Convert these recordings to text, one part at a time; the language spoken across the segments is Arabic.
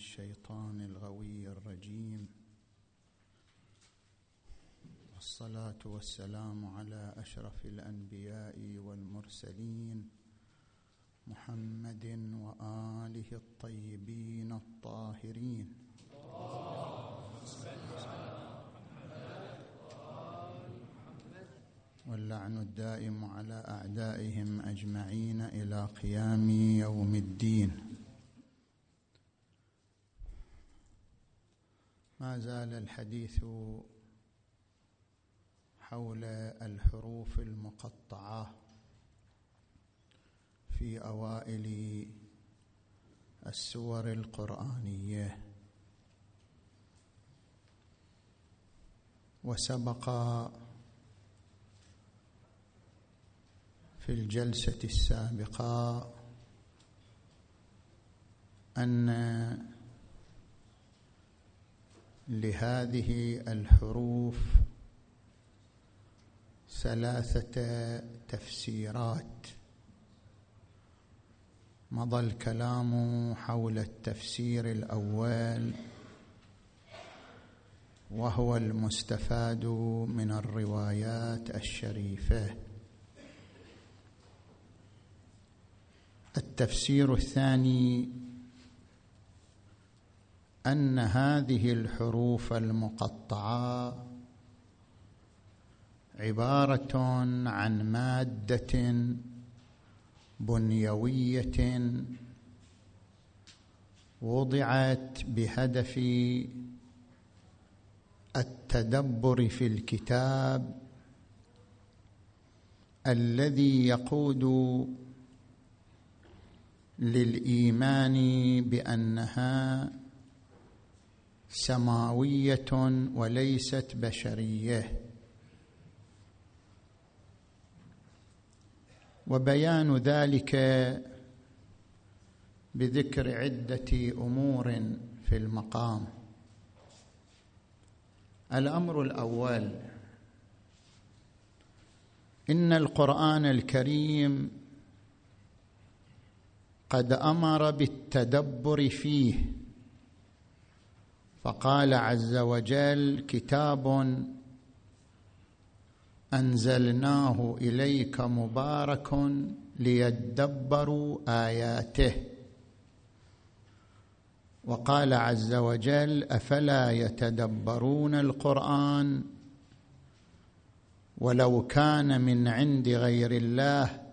الشيطان الغوي الرجيم. والصلاة والسلام على أشرف الأنبياء والمرسلين محمد وآله الطيبين الطاهرين. واللعن الدائم على أعدائهم أجمعين إلى قيام يوم الدين. ما زال الحديث حول الحروف المقطعة في أوائل السور القرآنية، وسبق في الجلسة السابقة أن لهذه الحروف ثلاثة تفسيرات. مضى الكلام حول التفسير الأول، وهو المستفاد من الروايات الشريفة. التفسير الثاني أن هذه الحروف المقطعة عبارة عن مادة بنيوية وضعت بهدف التدبر في الكتاب الذي يقود للإيمان بأنها سماوية وليست بشرية، وبيان ذلك بذكر عدة أمور في المقام. الأمر الأول، إن القرآن الكريم قد أمر بالتدبر فيه، فقال عز وجل: كتاب أنزلناه إليك مبارك ليدبروا آياته، وقال عز وجل: أفلا يتدبرون القرآن ولو كان من عند غير الله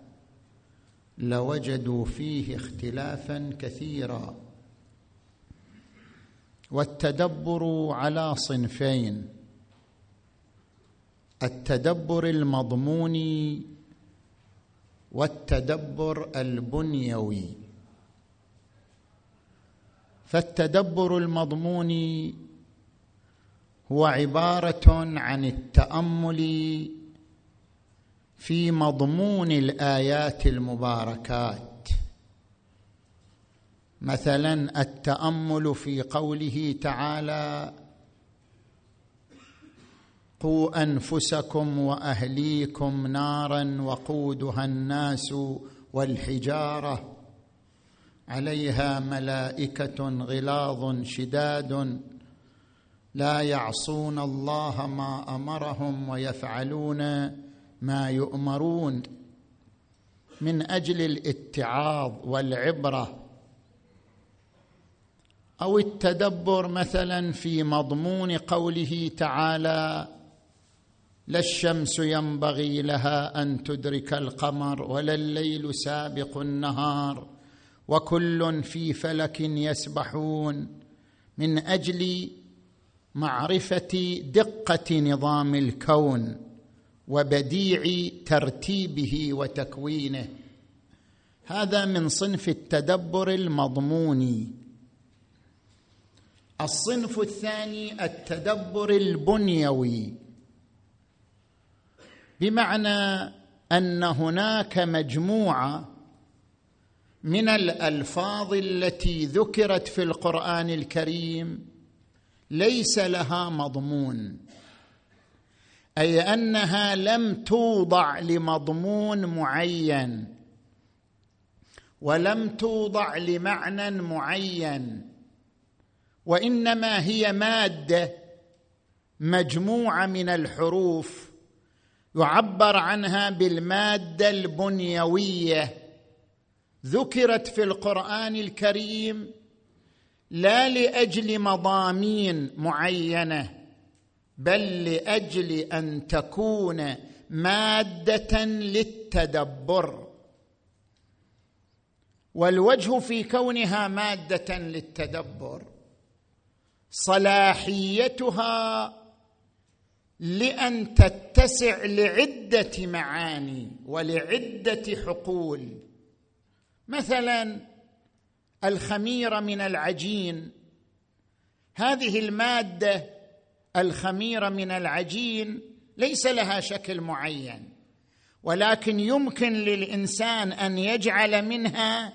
لوجدوا فيه اختلافا كثيرا. والتدبر على صنفين: التدبر المضموني والتدبر البنيوي. فالتدبر المضموني هو عبارة عن التأمل في مضمون الآيات المباركات، مثلا التأمل في قوله تعالى: قوا أنفسكم وأهليكم نارا وقودها الناس والحجارة عليها ملائكة غلاظ شداد لا يعصون الله ما أمرهم ويفعلون ما يؤمرون، من أجل الاتعاظ والعبرة. أو التدبر مثلا في مضمون قوله تعالى: لا الشمس ينبغي لها أن تدرك القمر ولا الليل سابق النهار وكل في فلك يسبحون، من أجل معرفة دقة نظام الكون وبديع ترتيبه وتكوينه. هذا من صنف التدبر المضموني. الصنف الثاني التدبر البنيوي، بمعنى أن هناك مجموعة من الألفاظ التي ذكرت في القرآن الكريم ليس لها مضمون، أي أنها لم توضع لمضمون معين ولم توضع لمعنى معين، وإنما هي مادة مجموعة من الحروف يعبر عنها بالمادة البنيوية، ذكرت في القرآن الكريم لا لأجل مضامين معينة بل لأجل أن تكون مادة للتدبر، والوجه في كونها مادة للتدبر صلاحيتها لأن تتسع لعدة معاني ولعدة حقول. مثلا الخميرة من العجين، هذه المادة الخميرة من العجين ليس لها شكل معين، ولكن يمكن للإنسان أن يجعل منها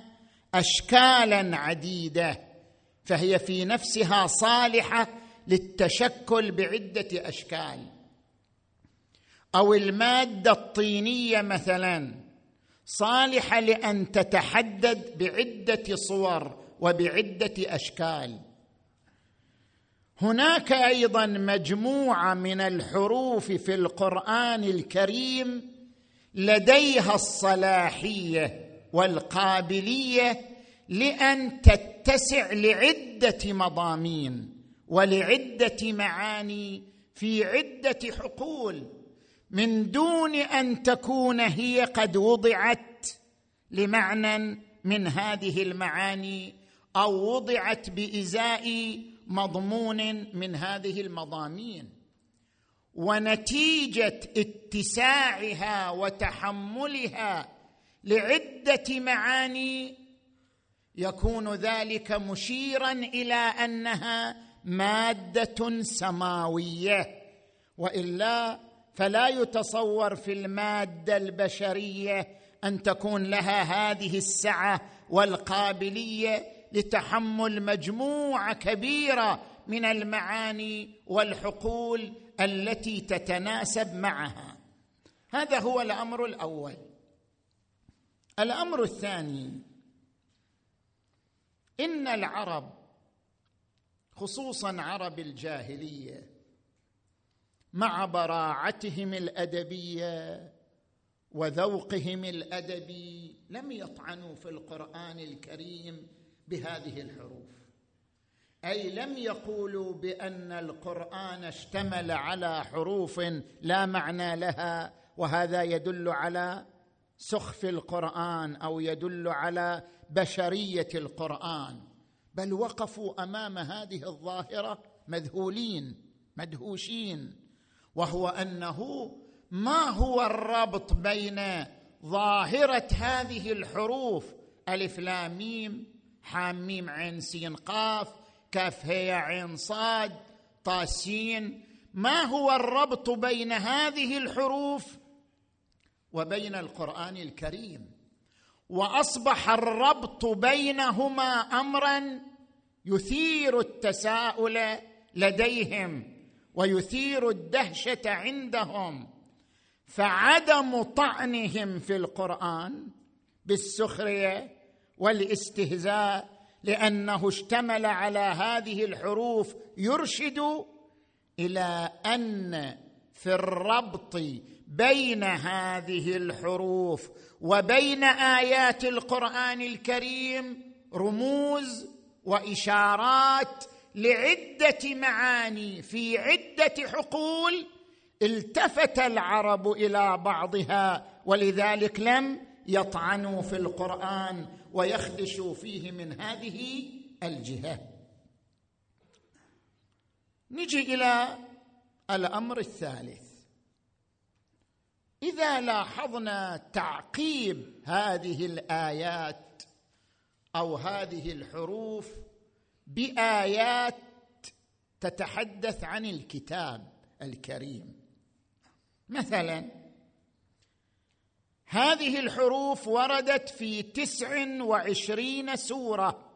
أشكالا عديدة، فهي في نفسها صالحة للتشكل بعدة أشكال. أو المادة الطينية مثلا صالحة لأن تتحدد بعدة صور وبعدة أشكال. هناك أيضا مجموعة من الحروف في القرآن الكريم لديها الصلاحية والقابلية لأن تتسع لعدة مضامين ولعدة معاني في عدة حقول من دون أن تكون هي قد وضعت لمعنى من هذه المعاني أو وضعت بإزاء مضمون من هذه المضامين. ونتيجة اتساعها وتحملها لعدة معاني يكون ذلك مشيرا إلى أنها مادة سماوية، وإلا فلا يتصور في المادة البشرية أن تكون لها هذه السعة والقابلية لتحمل مجموعة كبيرة من المعاني والحقول التي تتناسب معها. هذا هو الأمر الأول. الأمر الثاني، إن العرب خصوصا عرب الجاهلية مع براعتهم الأدبية وذوقهم الأدبي لم يطعنوا في القرآن الكريم بهذه الحروف، أي لم يقولوا بأن القرآن اشتمل على حروف لا معنى لها، وهذا يدل على سخف القرآن أو يدل على بشرية القرآن، بل وقفوا أمام هذه الظاهرة مذهولين مدهوشين، وهو أنه ما هو الربط بين ظاهرة هذه الحروف ألف لام ميم حم ميم عين سين قاف كاف هي عين صاد طا سين، ما هو الربط بين هذه الحروف وبين القرآن الكريم؟ وأصبح الربط بينهما أمرا يثير التساؤل لديهم ويثير الدهشة عندهم، فعدم طعنهم في القرآن بالسخرية والاستهزاء لأنه اشتمل على هذه الحروف يرشد إلى أن في الربط بين هذه الحروف وبين آيات القرآن الكريم رموز وإشارات لعدة معاني في عدة حقول، التفت العرب إلى بعضها ولذلك لم يطعنوا في القرآن ويخدشوا فيه من هذه الجهة. نجي إلى الأمر الثالث، إذا لاحظنا تعقيب هذه الآيات أو هذه الحروف بآيات تتحدث عن الكتاب الكريم، مثلا هذه الحروف وردت في 29 سورة،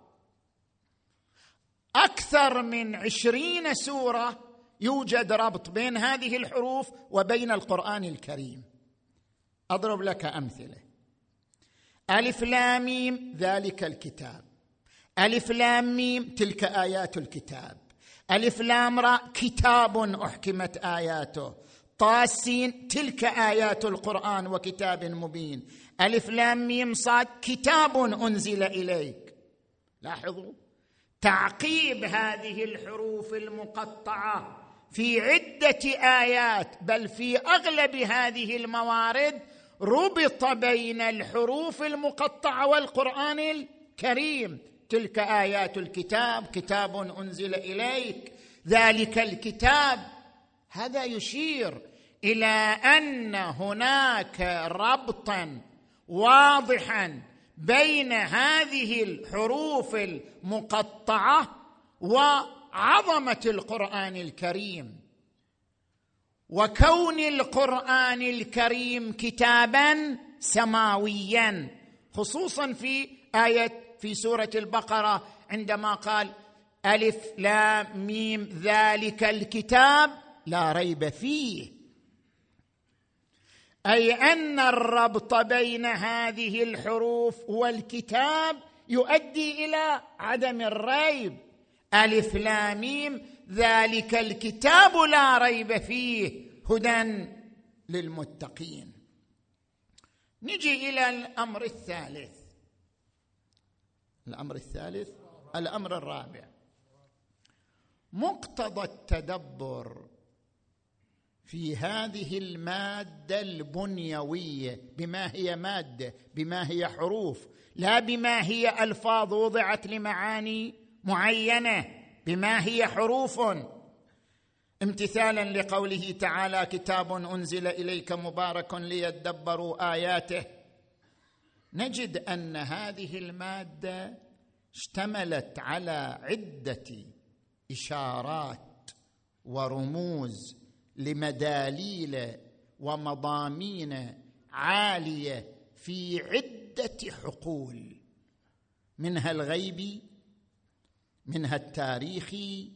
أكثر من 20 سورة يوجد ربط بين هذه الحروف وبين القرآن الكريم. أضرب لك أمثلة، ألف لام ميم ذلك الكتاب، ألف لام ميم تلك آيات الكتاب، ألف لام را كتاب أحكمت آياته، طاسين تلك آيات القرآن وكتاب مبين، ألف لام ميم صاد كتاب أنزل إليك. لاحظوا تعقيب هذه الحروف المقطعة في عدة آيات، بل في أغلب هذه الموارد ربط بين الحروف المقطعة والقرآن الكريم. تلك آيات الكتاب، كتاب أنزل إليك، ذلك الكتاب. هذا يشير إلى أن هناك ربطا واضحا بين هذه الحروف المقطعة وعظمة القرآن الكريم، وكون القرآن الكريم كتابا سماويا، خصوصا في آية في سورة البقرة عندما قال ألف لام ميم ذلك الكتاب لا ريب فيه، أي أن الربط بين هذه الحروف والكتاب يؤدي إلى عدم الريب. ألف لام ميم ذلك الكتاب لا ريب فيه هدى للمتقين. نجي إلى الأمر الثالث، الأمر الرابع، مقتضى التدبر في هذه المادة البنيوية. بما هي مادة، بما هي حروف، لا بما هي ألفاظ وضعت لمعاني معينة، بما هي حروف، امتثالا لقوله تعالى كتاب أنزل إليك مبارك ليدبروا آياته. نجد أن هذه المادة اشتملت على عدة إشارات ورموز لمداليل ومضامين عالية في عدة حقول، منها الغيبي، منها التاريخي،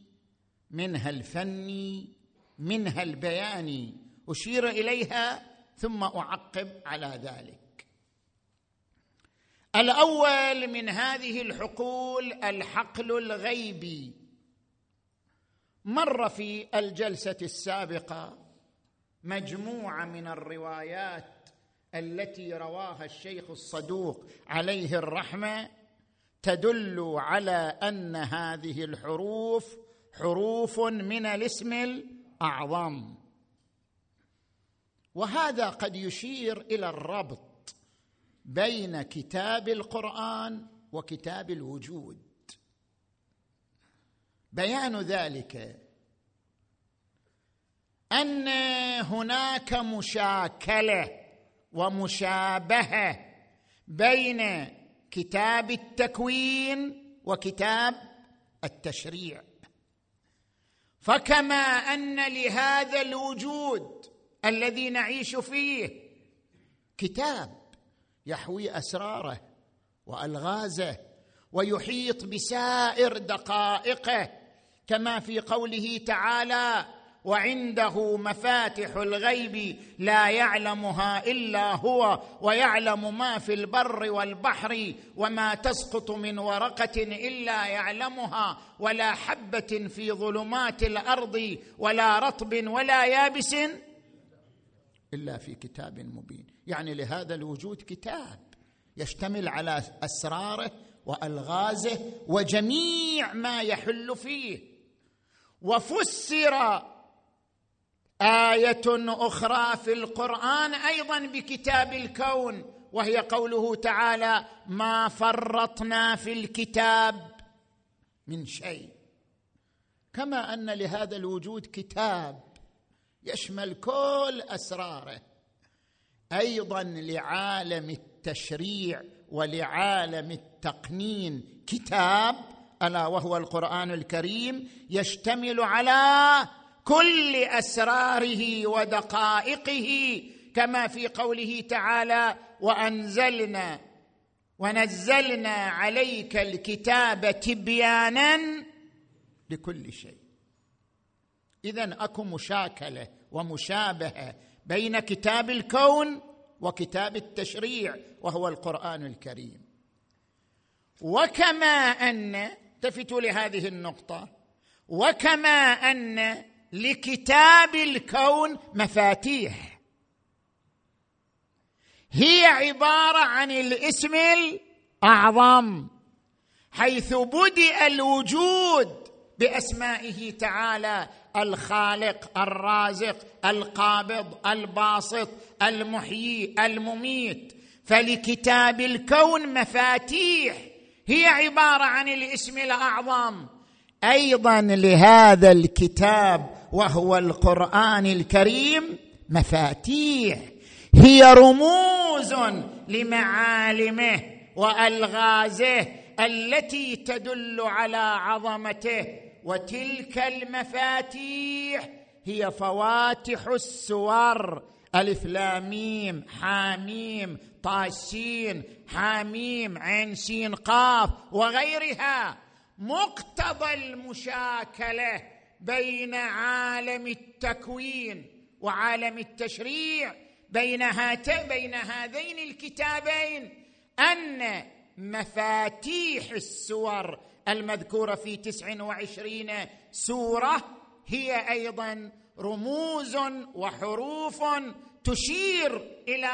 منها الفني، منها البياني. أشير إليها ثم أعقب على ذلك. الأول من هذه الحقول الحقل الغيبي. مر في الجلسة السابقة مجموعة من الروايات التي رواها الشيخ الصدوق عليه الرحمة تدل على أن هذه الحروف حروف من الاسم الأعظم، وهذا قد يشير إلى الربط بين كتاب القرآن وكتاب الوجود. بيان ذلك أن هناك مشاكلة ومشابهة بين كتاب التكوين وكتاب التشريع، فكما أن لهذا الوجود الذي نعيش فيه كتاب يحوي أسراره وألغازه ويحيط بسائر دقائقه، كما في قوله تعالى وعنده مفاتح الغيب لا يعلمها إلا هو ويعلم ما في البر والبحر وما تسقط من ورقة إلا يعلمها ولا حبة في ظلمات الأرض ولا رطب ولا يابس إلا في كتاب مبين. يعني لهذا الوجود كتاب يشتمل على أسراره وألغازه وجميع ما يحل فيه. وفسر آية أخرى في القرآن أيضا بكتاب الكون، وهي قوله تعالى ما فرطنا في الكتاب من شيء. كما أن لهذا الوجود كتاب يشمل كل أسراره، أيضا لعالم التشريع ولعالم التقنين كتاب، ألا وهو القرآن الكريم، يشتمل على كل أسراره ودقائقه، كما في قوله تعالى ونزلنا عليك الكتاب تبيانا لكل شيء. إذن أكو مشاكلة ومشابهة بين كتاب الكون وكتاب التشريع وهو القرآن الكريم. وكما أن لكتاب الكون مفاتيح، هي عبارة عن الاسم الأعظم، حيث بدأ الوجود بأسمائه تعالى: الخالق، الرازق، القابض، الباسط، المحيي، المميت. فلكتاب الكون مفاتيح هي عبارة عن الاسم الأعظم. أيضا لهذا الكتاب وهو القرآن الكريم مفاتيح، هي رموز لمعالمه وألغازه التي تدل على عظمته، وتلك المفاتيح هي فواتح السور: ألف لام ميم حاميم طاسين حاميم عين سين قاف وغيرها، مقتضى المشاكلة بين عالم التكوين وعالم التشريع، بين هذين الكتابين، أن مفاتيح السور المذكورة في 29 سورة هي أيضا رموز وحروف تشير إلى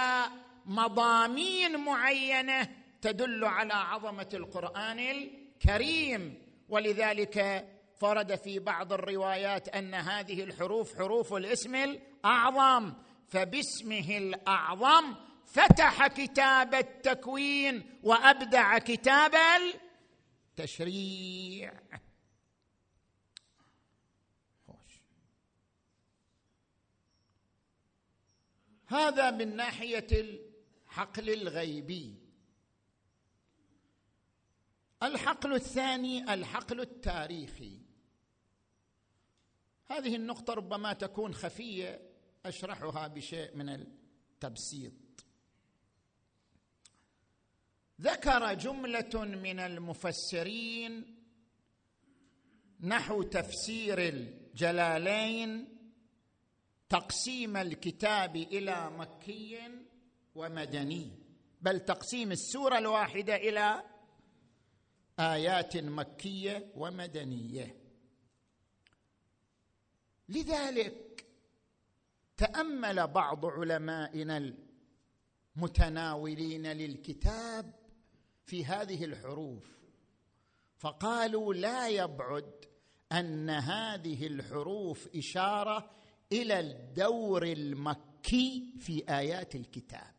مضامين معينة تدل على عظمة القرآن الكريم. ولذلك فرد في بعض الروايات أن هذه الحروف حروف الاسم الأعظم، فباسمه الأعظم فتح كتاب التكوين وأبدع كتاب التشريع. هذا من ناحية الحقل الغيبي. الحقل الثاني الحقل التاريخي. هذه النقطة ربما تكون خفية، أشرحها بشيء من التبسيط. ذكر جملة من المفسرين نحو تفسير الجلالين تقسيم الكتاب إلى مكي ومدني، بل تقسيم السورة الواحدة إلى آيات مكية ومدنية. لذلك تأمل بعض علمائنا المتناولين للكتاب في هذه الحروف، فقالوا لا يبعد أن هذه الحروف إشارة إلى الدور المكي في آيات الكتاب،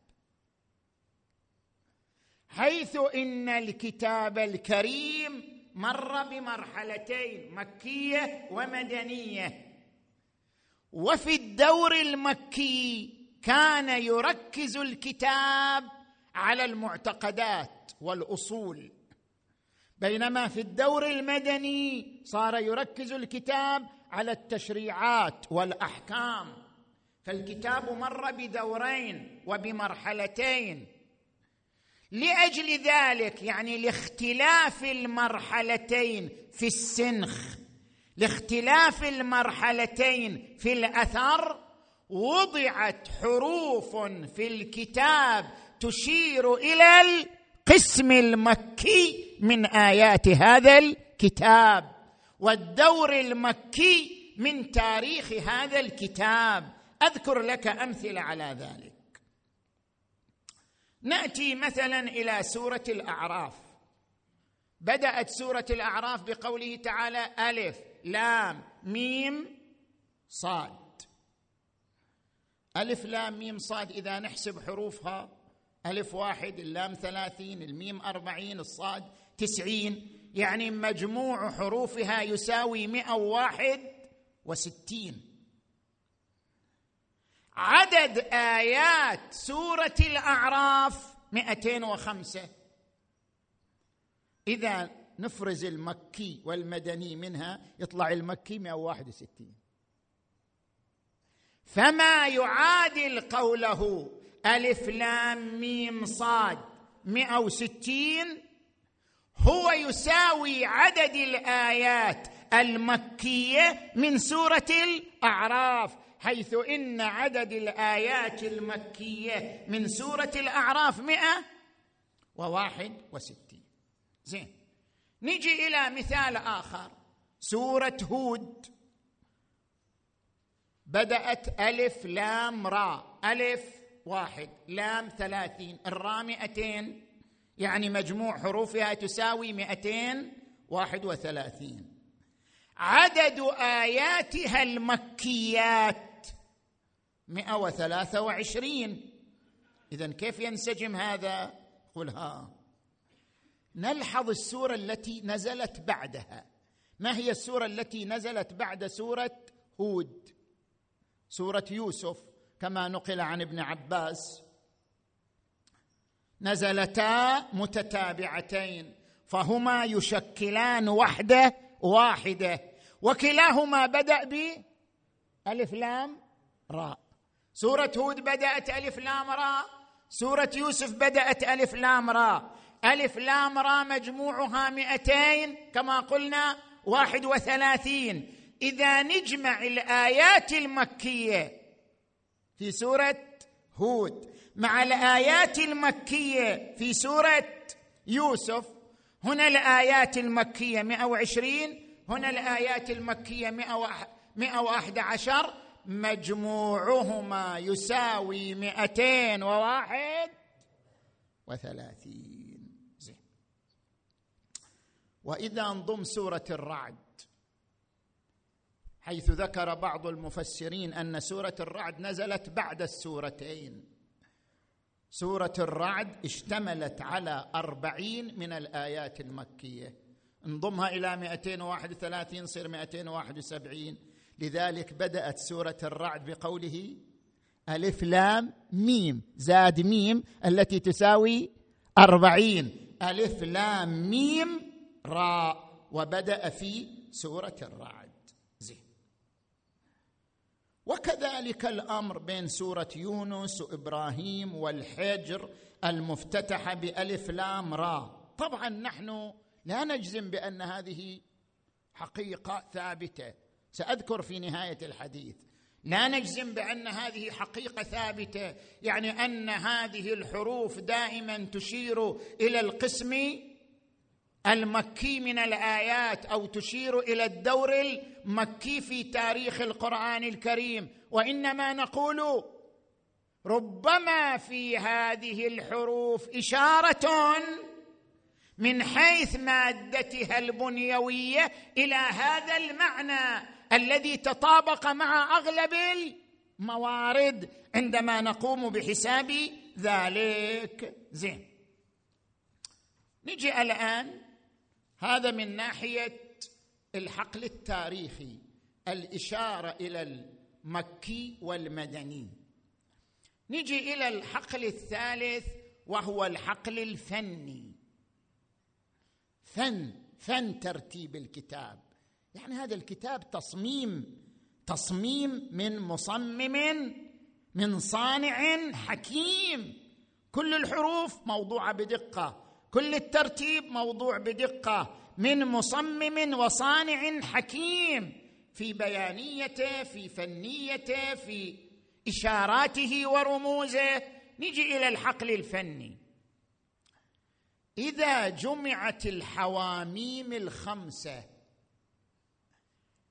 حيث إن الكتاب الكريم مر بمرحلتين مكية ومدنية، وفي الدور المكي كان يركز الكتاب على المعتقدات والأصول، بينما في الدور المدني صار يركز الكتاب على التشريعات والأحكام. فالكتاب مر بدورين وبمرحلتين. لأجل ذلك، يعني لاختلاف المرحلتين في السنخ، لاختلاف المرحلتين في الأثر، وضعت حروف في الكتاب تشير إلى القسم المكي من آيات هذا الكتاب والدور المكي من تاريخ هذا الكتاب. أذكر لك أمثلة على ذلك. نأتي مثلا إلى سورة الأعراف. بدأت سورة الأعراف بقوله تعالى: ألف لام ميم صاد. ألف لام ميم صاد إذا نحسب حروفها: ألف 1، اللام 30، الميم 40، الصاد 90، يعني مجموع حروفها يساوي 161. عدد آيات سورة الأعراف 205. إذا نفرز المكي والمدني منها يطلع المكي 161، فما يعادل قوله ألف لام ميم صاد 160 هو يساوي عدد الآيات المكية من سورة الأعراف، حيث إن عدد الآيات المكية من سورة الأعراف 161. زين، نجي إلى مثال آخر، سورة هود بدأت ألف لام را، ألف 1 لام 30 الراء 200، يعني مجموع حروفها تساوي 231. عدد آياتها المكيات 123. إذن كيف ينسجم هذا؟ قلها نلحظ السورة التي نزلت بعدها. ما هي السورة التي نزلت بعد سورة هود؟ سورة يوسف، كما نقل عن ابن عباس نزلتا متتابعتين فهما يشكلان وحدة واحدة، وكلاهما بدأ بألف لام راء. سورة هود بدأت ألف لام راء، سورة يوسف بدأت ألف لام راء. ألف لام راء مجموعها 200 كما قلنا 31. إذا نجمع الآيات المكية في سورة هود مع الآيات المكية في سورة يوسف، هنا الآيات المكية 120، هنا الآيات المكية 111، مجموعهما يساوي 231. زين. وإذا انضم سورة الرعد، حيث ذكر بعض المفسرين أن سورة الرعد نزلت بعد السورتين، سورة الرعد اشتملت على 40 من الآيات المكية، انضمها إلى 231 صير 271. لذلك بدأت سورة الرعد بقوله ألف لام ميم زاد ميم التي تساوي 40، ألف لام ميم راء، وبدأ في سورة الرعد. زين. وكذلك الأمر بين سورة يونس وإبراهيم والحجر المفتتحة بألف لام راء. طبعا نحن لا نجزم بأن هذه حقيقة ثابتة، سأذكر في نهاية الحديث، لا نجزم بأن هذه حقيقة ثابتة، يعني أن هذه الحروف دائما تشير إلى القسم المكي من الآيات أو تشير إلى الدور المكي في تاريخ القرآن الكريم، وإنما نقول ربما في هذه الحروف إشارة من حيث مادتها البنيوية إلى هذا المعنى الذي تطابق مع أغلب الموارد عندما نقوم بحساب ذلك. زين. نجي الآن، هذا من ناحية الحقل التاريخي، الإشارة إلى المكي والمدني. نجي إلى الحقل الثالث وهو الحقل الفني، فن ترتيب الكتاب، يعني هذا الكتاب تصميم من مصمم، من صانع حكيم. كل الحروف موضوعة بدقة، كل الترتيب موضوع بدقة، من مصمم وصانع حكيم في بيانيته، في فنيته، في إشاراته ورموزه. نجي إلى الحقل الفني. إذا جمعت الحواميم 5،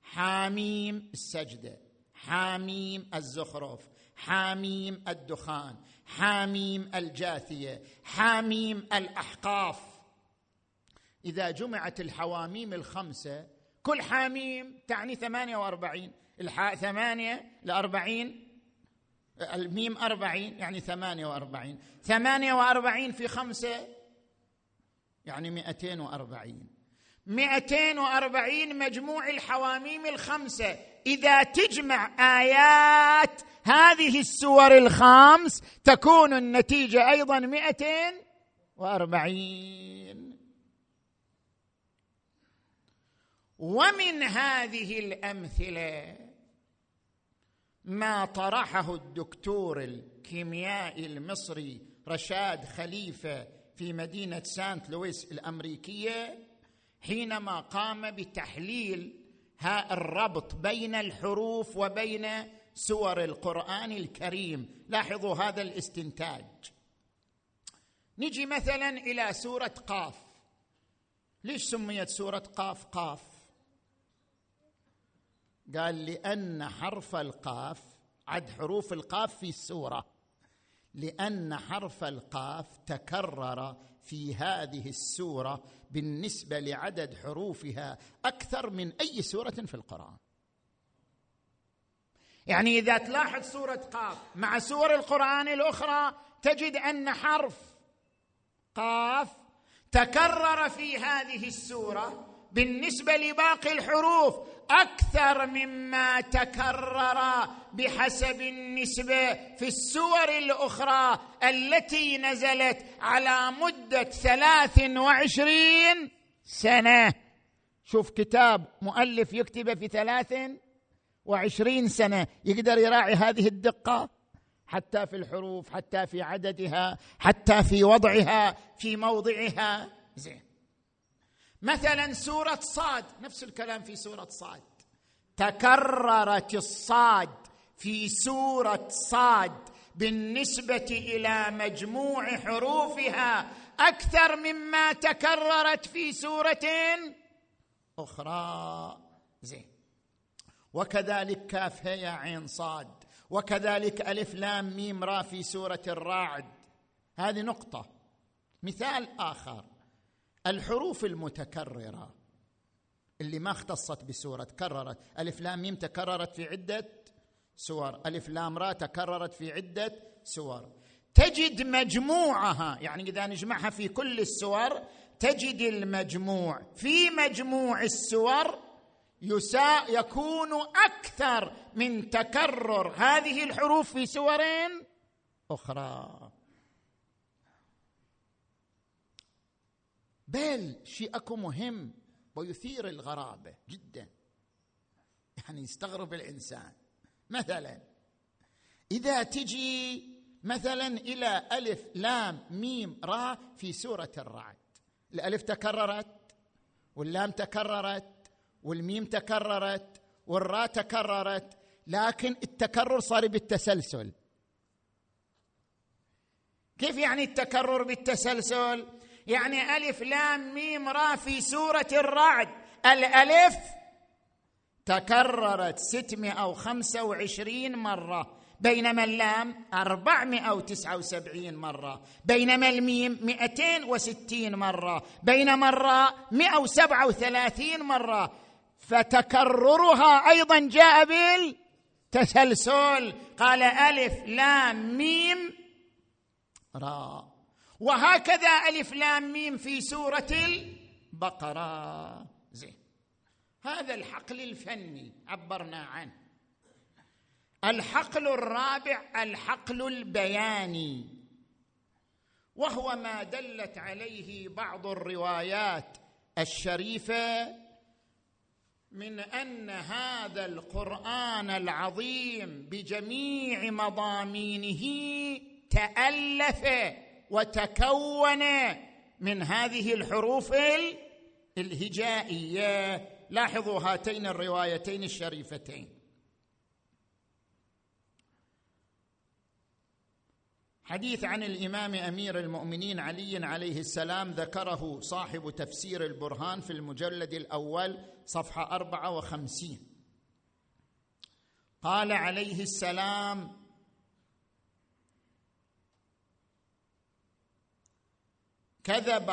حاميم السجدة، حاميم الزخرف، حاميم الدخان، حاميم الجاثية، حاميم الأحقاف، إذا جمعت الحواميم 5 كل حاميم تعني 48، 8 ل40، الميم 40 يعني 48، 48 في 5 يعني 240. 240 مجموع الحواميم 5. إذا تجمع آيات هذه السور 5 تكون النتيجة أيضا 240. ومن هذه الأمثلة ما طرحه الدكتور الكيميائي المصري رشاد خليفة في مدينة سانت لويس الأمريكية حينما قام بتحليل الربط بين الحروف وبين سور القرآن الكريم. لاحظوا هذا الاستنتاج. نجي مثلا إلى سورة قاف، ليش سميت سورة قاف قاف؟ قال لأن حرف القاف عد حروف القاف في السورة، لأن حرف القاف تكرر في هذه السورة بالنسبة لعدد حروفها أكثر من أي سورة في القرآن. يعني إذا تلاحظ سورة قاف مع سور القرآن الأخرى تجد أن حرف قاف تكرر في هذه السورة بالنسبة لباقي الحروف أكثر مما تكرر بحسب النسبة في السور الأخرى التي نزلت على مدة 23 سنة. شوف كتاب مؤلف يكتبه في 23 سنة يقدر يراعي هذه الدقة حتى في الحروف، حتى في عددها، حتى في وضعها، في موضعها. زين، مثلا سورة صاد نفس الكلام. في سورة صاد تكررت الصاد في سورة صاد بالنسبة إلى مجموع حروفها أكثر مما تكررت في سورة أخرى. زين، وكذلك كاف هي عين صاد، وكذلك ألف لام ميم را في سورة الرعد. هذه نقطة. مثال آخر، الحروف المتكررة اللي ما اختصت بسورة تكررت. ألف لام ميم تكررت في عدة سور، ألف لام را تكررت في عدة سور، تجد مجموعها، يعني إذا نجمعها في كل السور تجد المجموع في مجموع السور يكون أكثر من تكرر هذه الحروف في سور أخرى. بل شيء أكو مهم ويثير الغرابة جدا، يعني يستغرب الإنسان. مثلا إذا تجي مثلا إلى ألف لام ميم را في سورة الرعد، الألف تكررت واللام تكررت والميم تكررت والراء تكررت، لكن التكرر صار بالتسلسل. كيف يعني التكرر بالتسلسل؟ يعني ألف لام ميم راء في سورة الرعد الألف تكررت 625 مرة، بينما اللام 479 مرة، بينما الميم 260 مرة، بينما الراء 137 مرة، فتكررها أيضا جاء بالتسلسل. قال ألف لام ميم راء. وهكذا ألف لام ميم في سورة البقرة. زين، هذا الحقل الفني عبرنا عنه. الحقل الرابع الحقل البياني، وهو ما دلت عليه بعض الروايات الشريفة من أن هذا القرآن العظيم بجميع مضامينه تألف وتكون من هذه الحروف الهجائية. لاحظوا هاتين الروايتين الشريفتين. حديث عن الإمام أمير المؤمنين علي عليه السلام ذكره صاحب تفسير البرهان في المجلد الأول صفحة 54. قال عليه السلام: كذب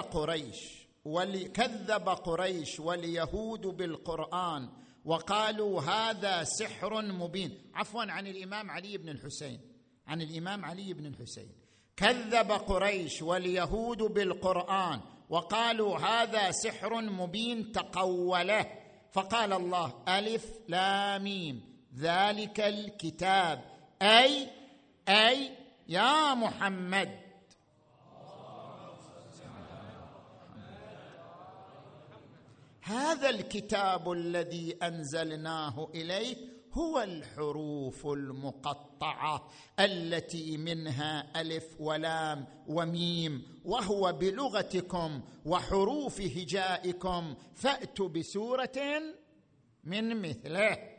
قريش واليهود بالقرآن وقالوا هذا سحر مبين. عفوا، عن الإمام علي بن الحسين. عن الإمام علي بن الحسين: كذب قريش واليهود بالقرآن وقالوا هذا سحر مبين تقوله، فقال الله: ألف لام ميم ذلك الكتاب، أي يا محمد. هذا الكتاب الذي أنزلناه إليك هو الحروف المقطعة التي منها ألف ولام وميم، وهو بلغتكم وحروف هجائكم فأتوا بسورة من مثله.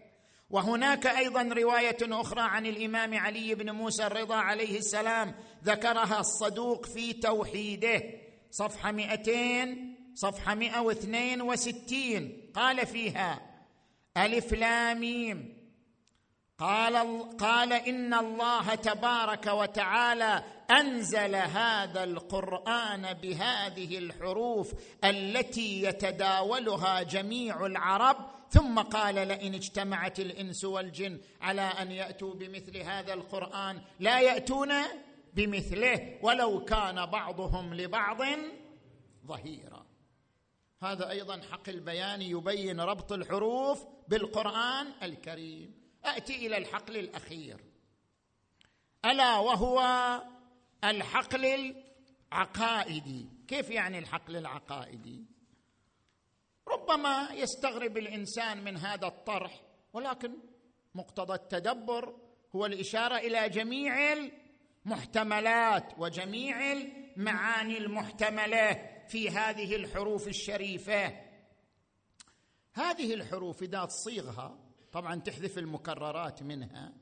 وهناك أيضا رواية أخرى عن الإمام علي بن موسى الرضا عليه السلام ذكرها الصدوق في توحيده صفحة 200 صفحة 162 قال فيها ألف لام ميم قال إن الله تبارك وتعالى أنزل هذا القرآن بهذه الحروف التي يتداولها جميع العرب، ثم قال لئن اجتمعت الإنس والجن على أن يأتوا بمثل هذا القرآن لا يأتون بمثله ولو كان بعضهم لبعض ظهيرا. هذا أيضا حق البيان يبين ربط الحروف بالقرآن الكريم. أأتي إلى الحقل الأخير ألا وهو الحقل العقائدي. كيف يعني الحقل العقائدي؟ ربما يستغرب الإنسان من هذا الطرح، ولكن مقتضى التدبر هو الإشارة إلى جميع المحتملات وجميع المعاني المحتملة في هذه الحروف الشريفة. هذه الحروف إذا تصيغها طبعا تحذف المكررات منها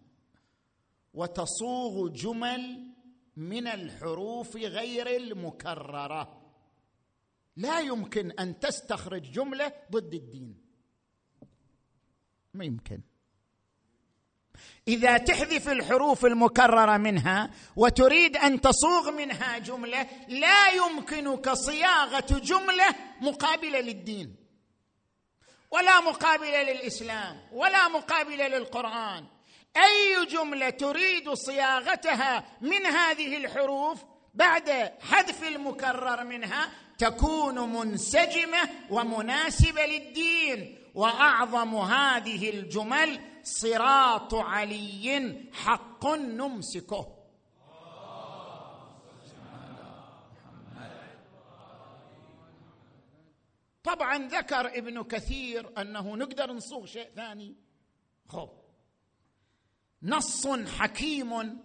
وتصوغ جمل من الحروف غير المكررة، لا يمكن أن تستخرج جملة ضد الدين، ما يمكن. إذا تحذف الحروف المكررة منها وتريد أن تصوغ منها جملة لا يمكنك صياغة جملة مقابلة للدين ولا مقابلة للإسلام ولا مقابلة للقرآن. أي جملة تريد صياغتها من هذه الحروف بعد حذف المكرر منها تكون منسجمة ومناسبة للدين. وأعظم هذه الجمل صراط علي حق نمسكه. طبعا ذكر ابن كثير أنه نقدر نصوغ شيء ثاني. خب نص حكيم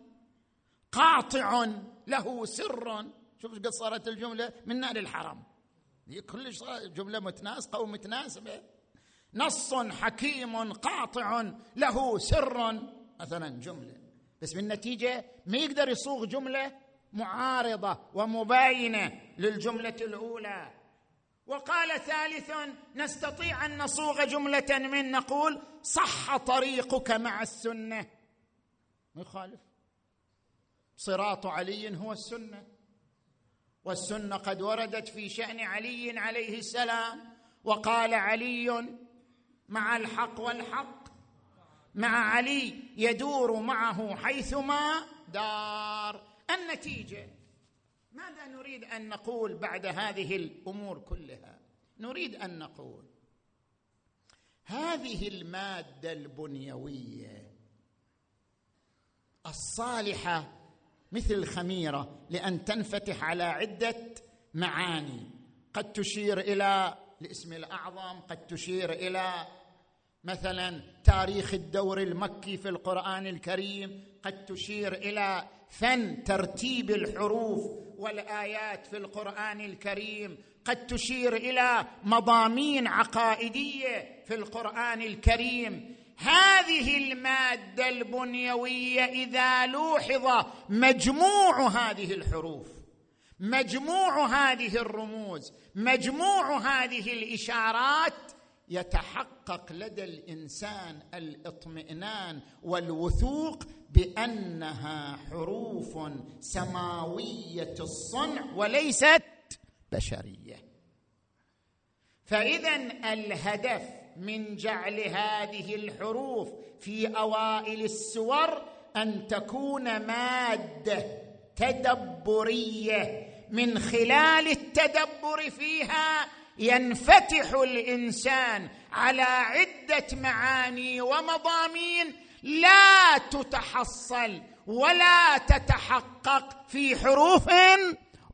قاطع له سر. شوف قد صارت الجملة من نار الحرم، هي كلش جملة متناسقة ومتناسبة. نص حكيم قاطع له سر مثلا جملة، بس بالنتيجة ما يقدر يصوغ جملة معارضة ومباينة للجملة الأولى. وقال ثالث نستطيع أن نصوغ جملة من نقول صح طريقك مع السنة، مخالف، صراط علي هو السنة، والسنة قد وردت في شأن علي عليه السلام، وقال علي مع الحق والحق مع علي يدور معه حيثما دار. النتيجة ماذا نريد أن نقول بعد هذه الأمور كلها؟ نريد أن نقول هذه المادة البنيوية الصالحة مثل الخميرة لأن تنفتح على عدة معاني، قد تشير إلى الاسم الأعظم، قد تشير إلى مثلا تاريخ الدور المكي في القرآن الكريم، قد تشير إلى فن ترتيب الحروف والآيات في القرآن الكريم، قد تشير إلى مضامين عقائدية في القرآن الكريم. هذه المادة البنيوية إذا لوحظ مجموع هذه الحروف، مجموع هذه الرموز، مجموع هذه الإشارات، يتحقق لدى الإنسان الإطمئنان والوثوق بأنها حروف سماوية الصنع وليست بشرية. فإذا الهدف من جعل هذه الحروف في أوائل السور أن تكون مادة تدبرية، من خلال التدبر فيها ينفتح الإنسان على عدة معاني ومضامين لا تتحصل ولا تتحقق في حروف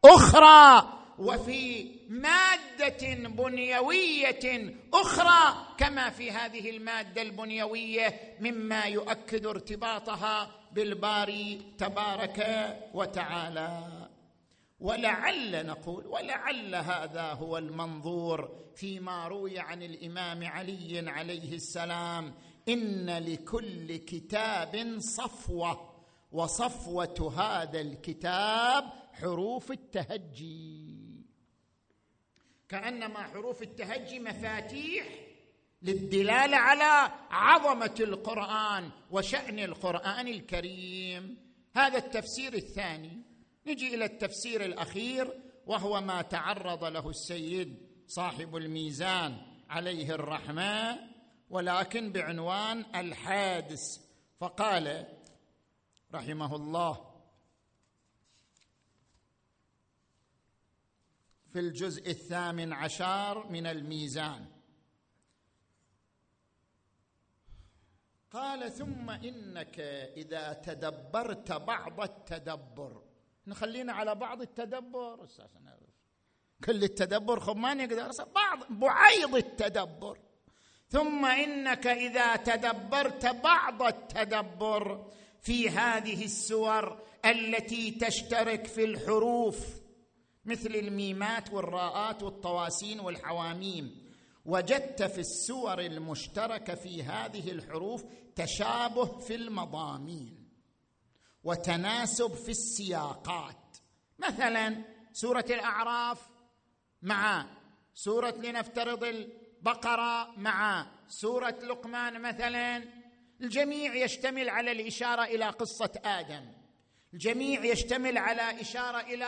أخرى وفي مادة بنيوية أخرى كما في هذه المادة البنيوية، مما يؤكد ارتباطها بالباري تبارك وتعالى. ولعل نقول ولعل هذا هو المنظور فيما روي عن الإمام علي عليه السلام إن لكل كتاب صفوة، وصفوة هذا الكتاب حروف التهجي. كأنما حروف التهجي مفاتيح للدلالة على عظمة القرآن وشأن القرآن الكريم. هذا التفسير الثاني. نجي إلى التفسير الأخير وهو ما تعرض له السيد صاحب الميزان عليه الرحمة، ولكن بعنوان الحادث، فقال رحمه الله في الجزء 18 من الميزان، قال: ثم إنك إذا تدبرت بعض التدبر. نخلينا على بعض التدبر أساساً، كل التدبر خب ما نقدر، بعض بعيض التدبر. ثم إنك إذا تدبرت بعض التدبر في هذه السور التي تشترك في الحروف مثل الميمات والراءات والطواسين والحواميم، وجدت في السور المشتركة في هذه الحروف تشابه في المضامين وتناسب في السياقات. مثلا سورة الأعراف مع سورة لنفترض البقرة مع سورة لقمان مثلا، الجميع يشتمل على الإشارة إلى قصة آدم، الجميع يشتمل على إشارة إلى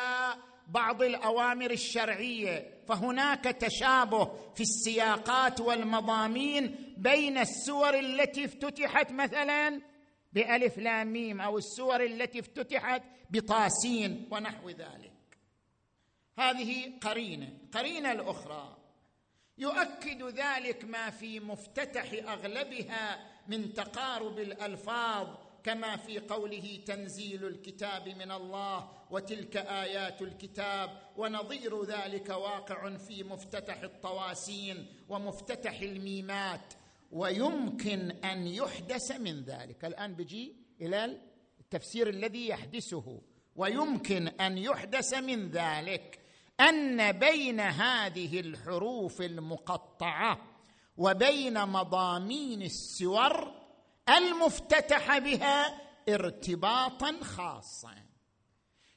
بعض الأوامر الشرعية، فهناك تشابه في السياقات والمضامين بين السور التي افتتحت مثلا بألف لام ميم أو السور التي افتتحت بطاسين ونحو ذلك. هذه قرينة الأخرى. يؤكد ذلك ما في مفتتح أغلبها من تقارب الألفاظ، كما في قوله: تنزيل الكتاب من الله وتلك آيات الكتاب، ونظير ذلك واقع في مفتتح الطواسين ومفتتح الميمات. ويمكن أن يحدث من ذلك، الآن بجي إلى التفسير الذي يحدثه، ويمكن أن يحدث من ذلك أن بين هذه الحروف المقطعة وبين مضامين السور المفتتح بها ارتباطا خاصا.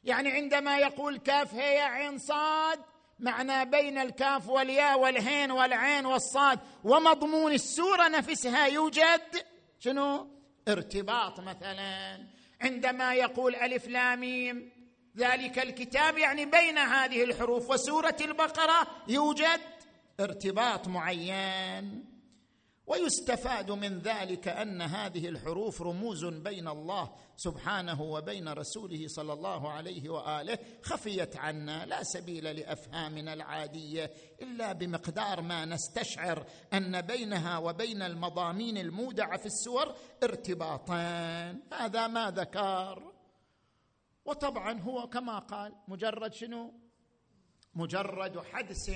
يعني عندما يقول كاف هي عين صاد، معنى بين الكاف والياء والهين والعين والصاد ومضمون السورة نفسها يوجد ارتباط. مثلا عندما يقول ألف لام ميم ذلك الكتاب، يعني بين هذه الحروف وسورة البقرة يوجد ارتباط معين. ويستفاد من ذلك أن هذه الحروف رموز بين الله سبحانه وبين رسوله صلى الله عليه وآله، خفيت عنا، لا سبيل لأفهامنا العادية إلا بمقدار ما نستشعر أن بينها وبين المضامين المودعة في السور ارتباطان. هذا ما ذكر. وطبعا هو كما قال مجرد مجرد حدث،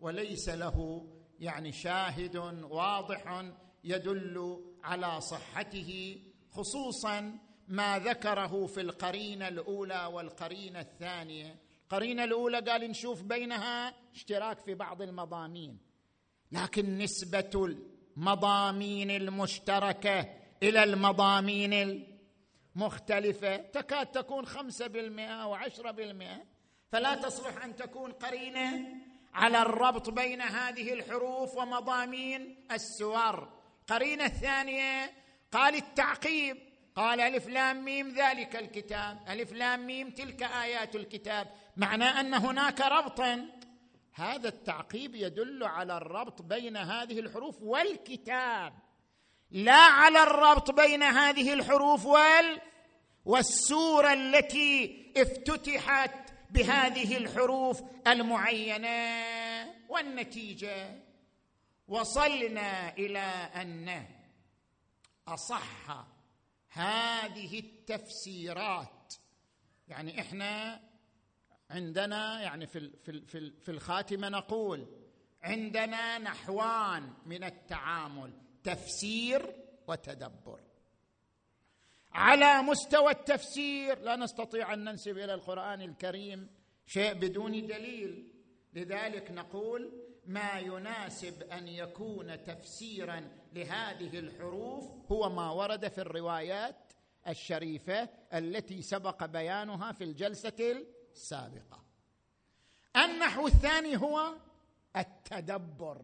وليس له يعني شاهد واضح يدل على صحته، خصوصا ما ذكره في القرينة الأولى والقرينة الثانية. القرينة الأولى قال نشوف بينها اشتراك في بعض المضامين، لكن نسبة المضامين المشتركة إلى المضامين المختلفة تكاد تكون 5% و10%، فلا تصلح أن تكون قرينة على الربط بين هذه الحروف ومضامين السور. قرينة الثانية قال التعقيب، قال ألف لام ميم ذلك الكتاب، ألف لام ميم تلك آيات الكتاب، معنى أن هناك ربطا. هذا التعقيب يدل على الربط بين هذه الحروف والكتاب، لا على الربط بين هذه الحروف والسورة التي افتتحت بهذه الحروف المعينة. والنتيجة وصلنا إلى أن أصح هذه التفسيرات. يعني إحنا عندنا يعني في الخاتمة نقول عندنا نحوان من التعامل: تفسير وتدبر. على مستوى التفسير لا نستطيع أن ننسب إلى القرآن الكريم شيء بدون دليل، لذلك نقول ما يناسب أن يكون تفسيرا لهذه الحروف هو ما ورد في الروايات الشريفة التي سبق بيانها في الجلسة السابقة. النحو الثاني هو التدبر،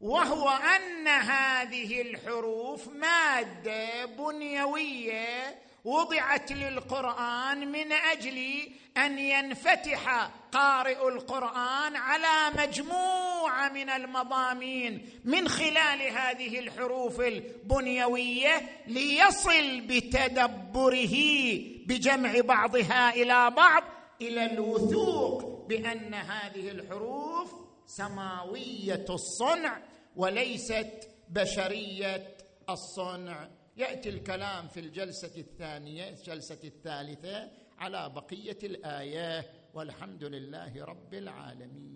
وهو أن هذه الحروف مادة بنيوية وضعت للقرآن من أجل أن ينفتح قارئ القرآن على مجموعة من المضامين من خلال هذه الحروف البنيوية ليصل بتدبره بجمع بعضها إلى بعض إلى الوثوق بأن هذه الحروف سماوية الصنع وليست بشرية الصنع. يأتي الكلام في الجلسة الثالثة على بقية الآية، والحمد لله رب العالمين.